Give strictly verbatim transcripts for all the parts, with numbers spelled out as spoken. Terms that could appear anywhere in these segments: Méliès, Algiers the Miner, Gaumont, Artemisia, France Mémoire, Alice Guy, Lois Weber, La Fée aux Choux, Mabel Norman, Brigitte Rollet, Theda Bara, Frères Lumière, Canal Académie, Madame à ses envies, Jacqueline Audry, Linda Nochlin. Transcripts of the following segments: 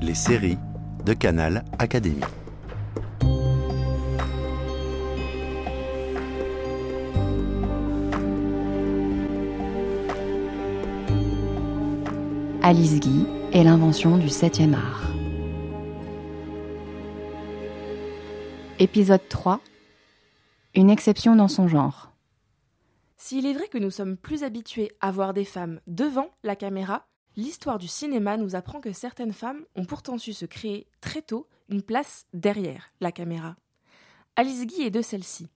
les séries de Canal Académie. Alice Guy et l'invention du septième art. Épisode trois. Une exception dans son genre. S'il est vrai que nous sommes plus habitués à voir des femmes devant la caméra, l'histoire du cinéma nous apprend que certaines femmes ont pourtant su se créer très tôt une place derrière la caméra. Alice Guy est de celle-ci.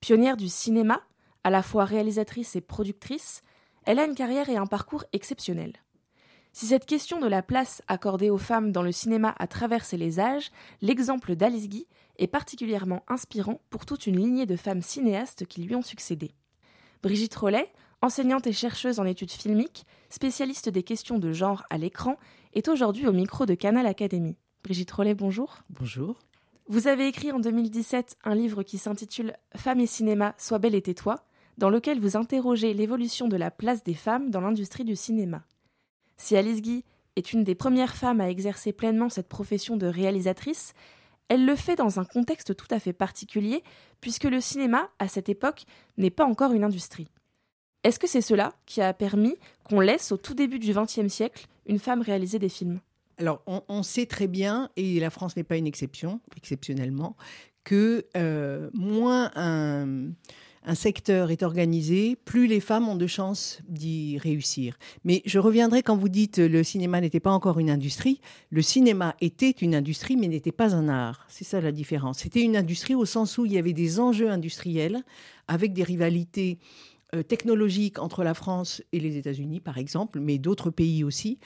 Pionnière du cinéma, à la fois réalisatrice et productrice, elle a une carrière et un parcours exceptionnels. Si cette question de la place accordée aux femmes dans le cinéma a traversé les âges, l'exemple d'Alice Guy est particulièrement inspirant pour toute une lignée de femmes cinéastes qui lui ont succédé. Brigitte Rollet, enseignante et chercheuse en études filmiques, spécialiste des questions de genre à l'écran, est aujourd'hui au micro de Canal Académie. Brigitte Rollet, bonjour. Bonjour. Vous avez écrit en deux mille dix-sept un livre qui s'intitule « Femmes et cinéma, sois belle et tais-toi », dans lequel vous interrogez l'évolution de la place des femmes dans l'industrie du cinéma. Si Alice Guy est une des premières femmes à exercer pleinement cette profession de réalisatrice, elle le fait dans un contexte tout à fait particulier, puisque le cinéma, à cette époque, n'est pas encore une industrie. Est-ce que c'est cela qui a permis qu'on laisse, au tout début du vingtième siècle, une femme réaliser des films ? Alors, on, on sait très bien, et la France n'est pas une exception, exceptionnellement, que euh, moins un... un secteur est organisé, plus les femmes ont de chances d'y réussir. Mais je reviendrai quand vous dites le cinéma n'était pas encore une industrie. Le cinéma était une industrie, mais n'était pas un art. C'est ça la différence. C'était une industrie au sens où il y avait des enjeux industriels avec des rivalités euh, technologiques entre la France et les États-Unis, par exemple, mais d'autres pays aussi,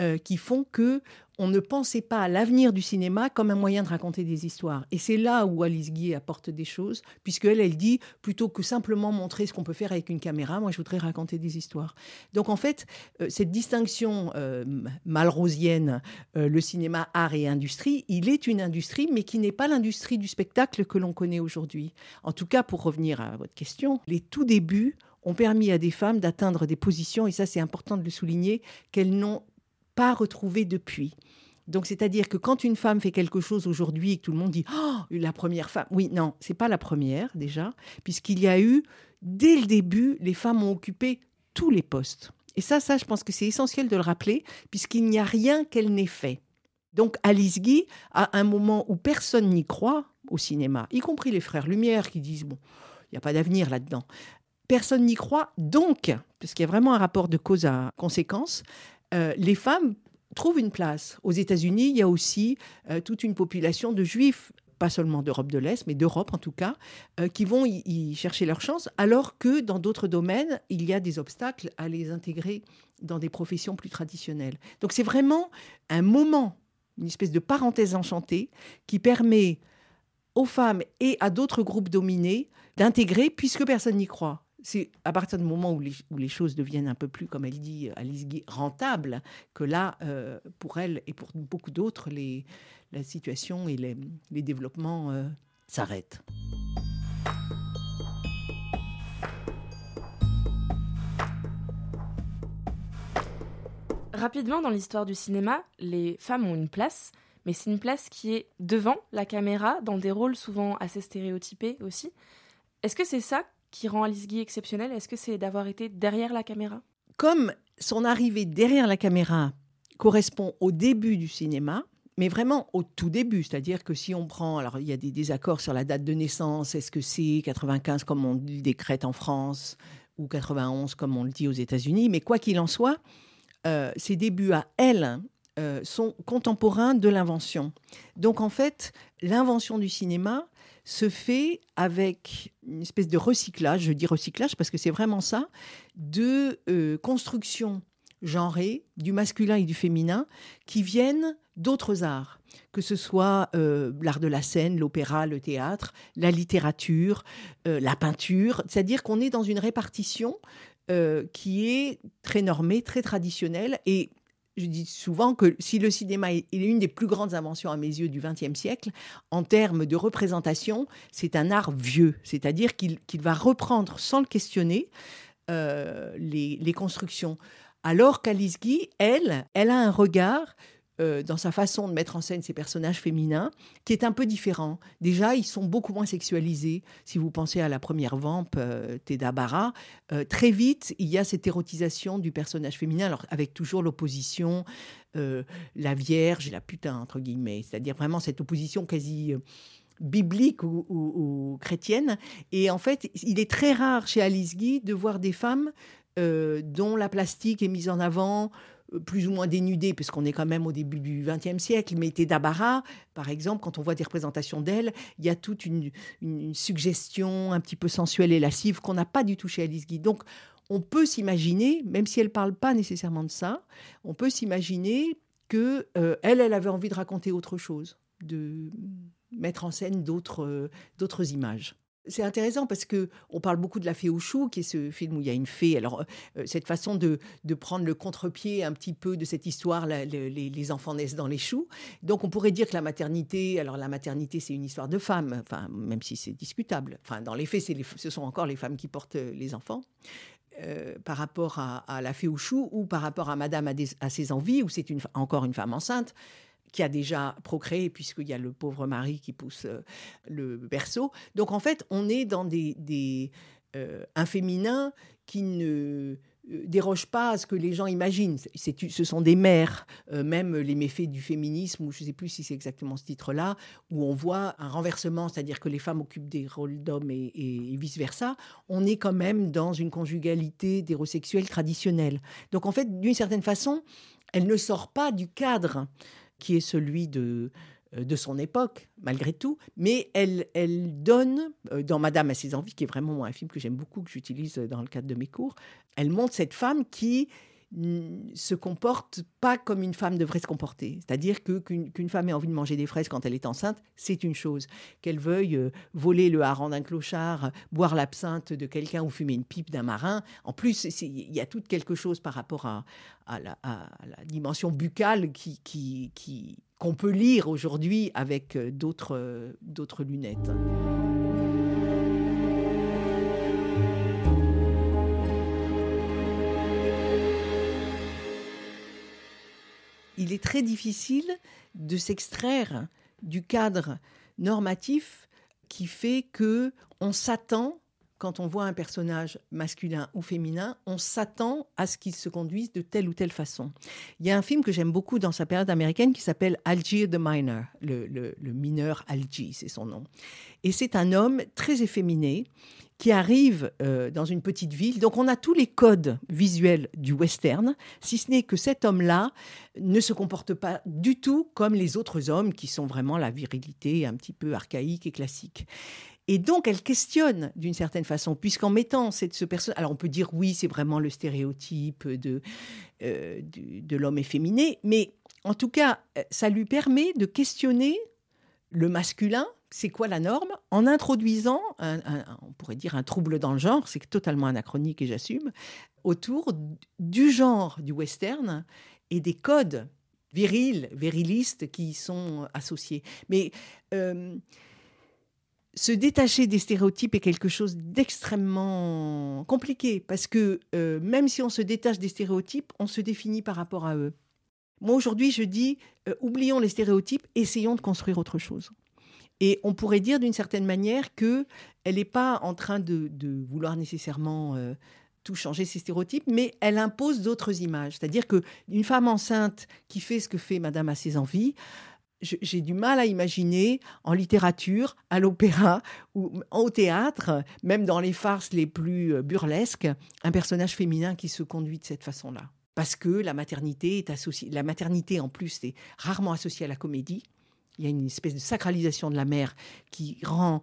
euh, qui font que on ne pensait pas à l'avenir du cinéma comme un moyen de raconter des histoires. Et c'est là où Alice Guy apporte des choses, puisqu'elle, elle dit, plutôt que simplement montrer ce qu'on peut faire avec une caméra, moi, je voudrais raconter des histoires. Donc, en fait, euh, cette distinction euh, malrosienne, euh, le cinéma, art et industrie, il est une industrie, mais qui n'est pas l'industrie du spectacle que l'on connaît aujourd'hui. En tout cas, pour revenir à votre question, les tout débuts ont permis à des femmes d'atteindre des positions, et ça, c'est important de le souligner, qu'elles n'ont pas retrouvées depuis. Donc, c'est-à-dire que quand une femme fait quelque chose aujourd'hui et que tout le monde dit « Oh, la première femme !» Oui, non, c'est pas la première, déjà, puisqu'il y a eu, dès le début, les femmes ont occupé tous les postes. Et ça, ça, je pense que c'est essentiel de le rappeler, puisqu'il n'y a rien qu'elle n'ait fait. Donc, Alice Guy, à un moment où personne n'y croit au cinéma, y compris les Frères Lumière qui disent « Bon, il n'y a pas d'avenir là-dedans ». Personne n'y croit, donc, parce qu'il y a vraiment un rapport de cause à conséquence, euh, les femmes trouve une place. Aux États-Unis, il y a aussi euh, toute une population de juifs, pas seulement d'Europe de l'Est, mais d'Europe en tout cas, euh, qui vont y, y chercher leur chance, alors que dans d'autres domaines, il y a des obstacles à les intégrer dans des professions plus traditionnelles. Donc c'est vraiment un moment, une espèce de parenthèse enchantée, qui permet aux femmes et à d'autres groupes dominés d'intégrer, puisque personne n'y croit. C'est à partir du moment où les, où les choses deviennent un peu plus, comme elle dit, Alice Guy, rentables, que là, euh, pour elle et pour beaucoup d'autres, les, la situation et les, les développements euh, s'arrêtent. Rapidement, dans l'histoire du cinéma, les femmes ont une place, mais c'est une place qui est devant la caméra, dans des rôles souvent assez stéréotypés aussi. Est-ce que c'est ça qui rend Alice Guy exceptionnelle? Est-ce que c'est d'avoir été derrière la caméra? Comme son arrivée derrière la caméra correspond au début du cinéma, mais vraiment au tout début, c'est-à-dire que si on prend... Alors, il y a des désaccords sur la date de naissance, est-ce que c'est quatre-vingt-quinze comme on le décrète en France, ou quatre-vingt-onze comme on le dit aux États-Unis, mais quoi qu'il en soit, euh, ses débuts à elle euh, sont contemporains de l'invention. Donc, en fait, l'invention du cinéma se fait avec une espèce de recyclage, je dis recyclage parce que c'est vraiment ça, de euh, construction genrée du masculin et du féminin qui viennent d'autres arts, que ce soit euh, l'art de la scène, l'opéra, le théâtre, la littérature, euh, la peinture, c'est-à-dire qu'on est dans une répartition euh, qui est très normée, très traditionnelle. Et je dis souvent que si le cinéma est une des plus grandes inventions à mes yeux du vingtième siècle, en termes de représentation, c'est un art vieux, c'est-à-dire qu'il, qu'il va reprendre sans le questionner euh, les, les constructions. Alors qu'Alice Guy, elle, elle a un regard euh, dans sa façon de mettre en scène ces personnages féminins, qui est un peu différent. Déjà, ils sont beaucoup moins sexualisés. Si vous pensez à la première vampe, euh, Theda Bara, euh, très vite, il y a cette érotisation du personnage féminin, alors avec toujours l'opposition, euh, la vierge et la putain, entre guillemets. C'est-à-dire vraiment cette opposition quasi... Euh, biblique ou, ou, ou chrétienne. Et en fait, il est très rare chez Alice Guy de voir des femmes euh, dont la plastique est mise en avant, plus ou moins dénudée, parce qu'on est quand même au début du vingtième siècle. Mais Theda Bara, par exemple, quand on voit des représentations d'elle, il y a toute une, une suggestion un petit peu sensuelle et lascive qu'on n'a pas du tout chez Alice Guy. Donc, on peut s'imaginer, même si elle ne parle pas nécessairement de ça, on peut s'imaginer qu'elle, euh, elle avait envie de raconter autre chose, de... mettre en scène d'autres, euh, d'autres images. C'est intéressant parce qu'on parle beaucoup de La Fée aux Choux, qui est ce film où il y a une fée. Alors, euh, cette façon de, de prendre le contre-pied un petit peu de cette histoire, la, les, les enfants naissent dans les choux. Donc, on pourrait dire que la maternité, alors la maternité, c'est une histoire de femmes, enfin, même si c'est discutable. Enfin, dans les faits, c'est les, ce sont encore les femmes qui portent les enfants. Euh, par rapport à, à La Fée aux Choux ou par rapport à Madame à, des, à ses envies, où c'est une, encore une femme enceinte, qui a déjà procréé, puisqu'il y a le pauvre mari qui pousse euh, le berceau. Donc, en fait, on est dans des, des, euh, un féminin qui ne euh, déroge pas à ce que les gens imaginent. C'est, ce sont des mères, euh, même les méfaits du féminisme, ou je ne sais plus si c'est exactement ce titre-là, où on voit un renversement, c'est-à-dire que les femmes occupent des rôles d'hommes et, et vice-versa. On est quand même dans une conjugalité hétérosexuelle traditionnelle. Donc, en fait, d'une certaine façon, elle ne sort pas du cadre qui est celui de, de son époque, malgré tout. Mais elle, elle donne, dans Madame à ses envies, qui est vraiment un film que j'aime beaucoup, que j'utilise dans le cadre de mes cours, elle montre cette femme qui ne se comporte pas comme une femme devrait se comporter. C'est-à-dire que, qu'une, qu'une femme ait envie de manger des fraises quand elle est enceinte, c'est une chose. Qu'elle veuille voler le hareng d'un clochard, boire l'absinthe de quelqu'un ou fumer une pipe d'un marin. En plus, il y a tout quelque chose par rapport à... À la, à la dimension buccale qui, qui, qui, qu'on peut lire aujourd'hui avec d'autres, d'autres lunettes. Il est très difficile de s'extraire du cadre normatif qui fait qu'on s'attend, quand on voit un personnage masculin ou féminin, on s'attend à ce qu'il se conduise de telle ou telle façon. Il y a un film que j'aime beaucoup dans sa période américaine qui s'appelle Algiers the Miner, le, le, le mineur Algiers, c'est son nom. Et c'est un homme très efféminé qui arrive euh, dans une petite ville. Donc on a tous les codes visuels du western, si ce n'est que cet homme-là ne se comporte pas du tout comme les autres hommes qui sont vraiment la virilité un petit peu archaïque et classique. Et donc, elle questionne d'une certaine façon, puisqu'en mettant cette, ce personnage... Alors, on peut dire, oui, c'est vraiment le stéréotype de, euh, de, de l'homme efféminé, mais en tout cas, ça lui permet de questionner le masculin, c'est quoi la norme, en introduisant, un, un, on pourrait dire, un trouble dans le genre, c'est totalement anachronique et j'assume, autour du genre du western et des codes virils, virilistes qui y sont associés. Mais... Euh, se détacher des stéréotypes est quelque chose d'extrêmement compliqué parce que euh, même si on se détache des stéréotypes, on se définit par rapport à eux. Moi, aujourd'hui, je dis euh, oublions les stéréotypes, essayons de construire autre chose. Et on pourrait dire d'une certaine manière qu'elle n'est pas en train de, de vouloir nécessairement euh, tout changer ses stéréotypes, mais elle impose d'autres images. C'est-à-dire qu'une femme enceinte qui fait ce que fait Madame à ses envies, j'ai du mal à imaginer en littérature, à l'opéra ou au théâtre, même dans les farces les plus burlesques, un personnage féminin qui se conduit de cette façon-là. Parce que la maternité est associée, la maternité en plus est rarement associée à la comédie. Il y a une espèce de sacralisation de la mère qui rend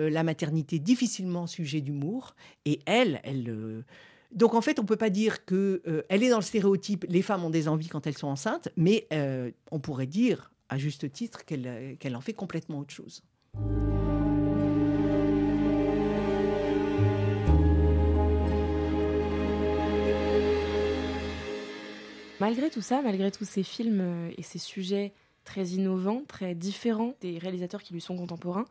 euh, la maternité difficilement sujet d'humour. Et elle, elle. Euh, Donc, en fait, on ne peut pas dire qu'elle euh, est dans le stéréotype, les femmes ont des envies quand elles sont enceintes, mais euh, on pourrait dire, à juste titre, qu'elle, qu'elle en fait complètement autre chose. Malgré tout ça, malgré tous ces films et ces sujets très innovants, très différents des réalisateurs qui lui sont contemporains,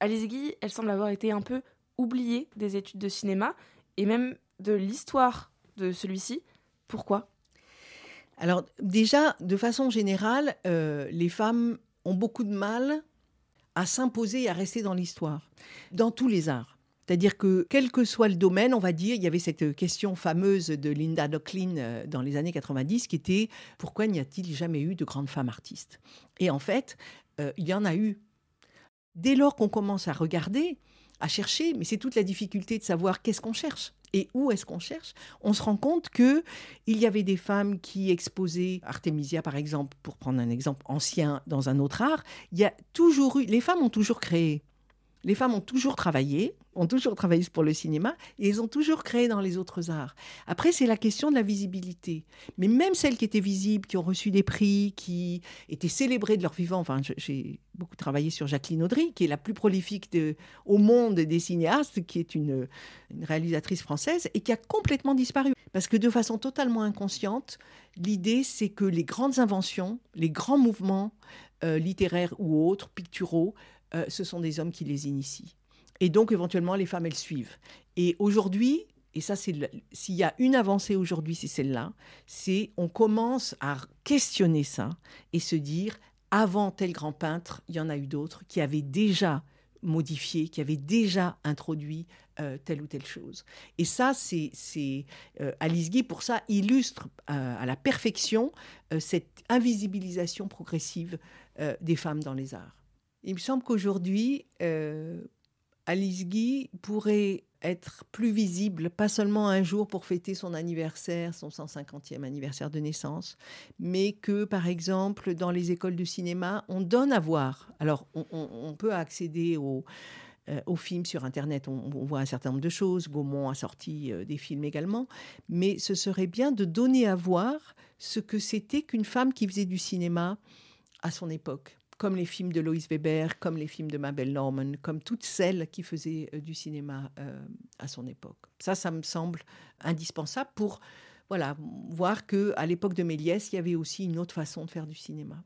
Alice Guy, elle semble avoir été un peu oubliée des études de cinéma et même de l'histoire de celui-ci. Pourquoi ? Alors déjà, de façon générale, euh, les femmes ont beaucoup de mal à s'imposer et à rester dans l'histoire, dans tous les arts. C'est-à-dire que, quel que soit le domaine, on va dire, il y avait cette question fameuse de Linda Nochlin dans les années quatre-vingt-dix, qui était « Pourquoi n'y a-t-il jamais eu de grandes femmes artistes ?» Et en fait, euh, il y en a eu. Dès lors qu'on commence à regarder, à chercher, mais c'est toute la difficulté de savoir qu'est-ce qu'on cherche et où est-ce qu'on cherche, on se rend compte qu'il y avait des femmes qui exposaient, Artemisia par exemple, pour prendre un exemple ancien dans un autre art, il y a toujours eu, les femmes ont toujours créé. Les femmes ont toujours travaillé, ont toujours travaillé pour le cinéma, et elles ont toujours créé dans les autres arts. Après, c'est la question de la visibilité. Mais même celles qui étaient visibles, qui ont reçu des prix, qui étaient célébrées de leur vivant, enfin, j'ai beaucoup travaillé sur Jacqueline Audry, qui est la plus prolifique de, au monde des cinéastes, qui est une, une réalisatrice française, et qui a complètement disparu. Parce que de façon totalement inconsciente, l'idée, c'est que les grandes inventions, les grands mouvements euh, littéraires ou autres, picturaux, Euh, ce sont des hommes qui les initient. Et donc, éventuellement, les femmes, elles suivent. Et aujourd'hui, et ça, c'est le, s'il y a une avancée aujourd'hui, c'est celle-là, c'est on commence à questionner ça et se dire, avant tel grand peintre, il y en a eu d'autres qui avaient déjà modifié, qui avaient déjà introduit euh, telle ou telle chose. Et ça, c'est, c'est euh, Alice Guy, pour ça, illustre euh, à la perfection euh, cette invisibilisation progressive euh, des femmes dans les arts. Il me semble qu'aujourd'hui, euh, Alice Guy pourrait être plus visible, pas seulement un jour pour fêter son anniversaire, son cent cinquantième anniversaire de naissance, mais que, par exemple, dans les écoles de cinéma, on donne à voir. Alors, on, on, on peut accéder au... Euh, aux films sur Internet, on, on voit un certain nombre de choses. Gaumont a sorti euh, des films également. Mais ce serait bien de donner à voir ce que c'était qu'une femme qui faisait du cinéma à son époque, comme les films de Lois Weber, comme les films de Mabel Norman, comme toutes celles qui faisaient du cinéma euh, à son époque. Ça, ça me semble indispensable pour voilà, voir qu'à l'époque de Méliès, il y avait aussi une autre façon de faire du cinéma.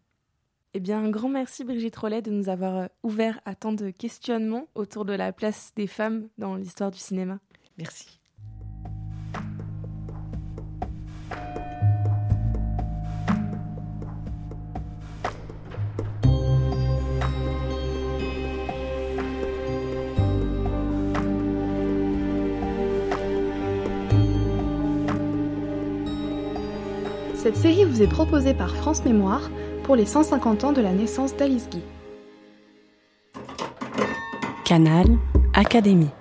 Eh bien, un grand merci Brigitte Rollet de nous avoir ouvert à tant de questionnements autour de la place des femmes dans l'histoire du cinéma. Merci. Cette série vous est proposée par France Mémoire pour les cent cinquante ans de la naissance d'Alice Guy. Canal Académie.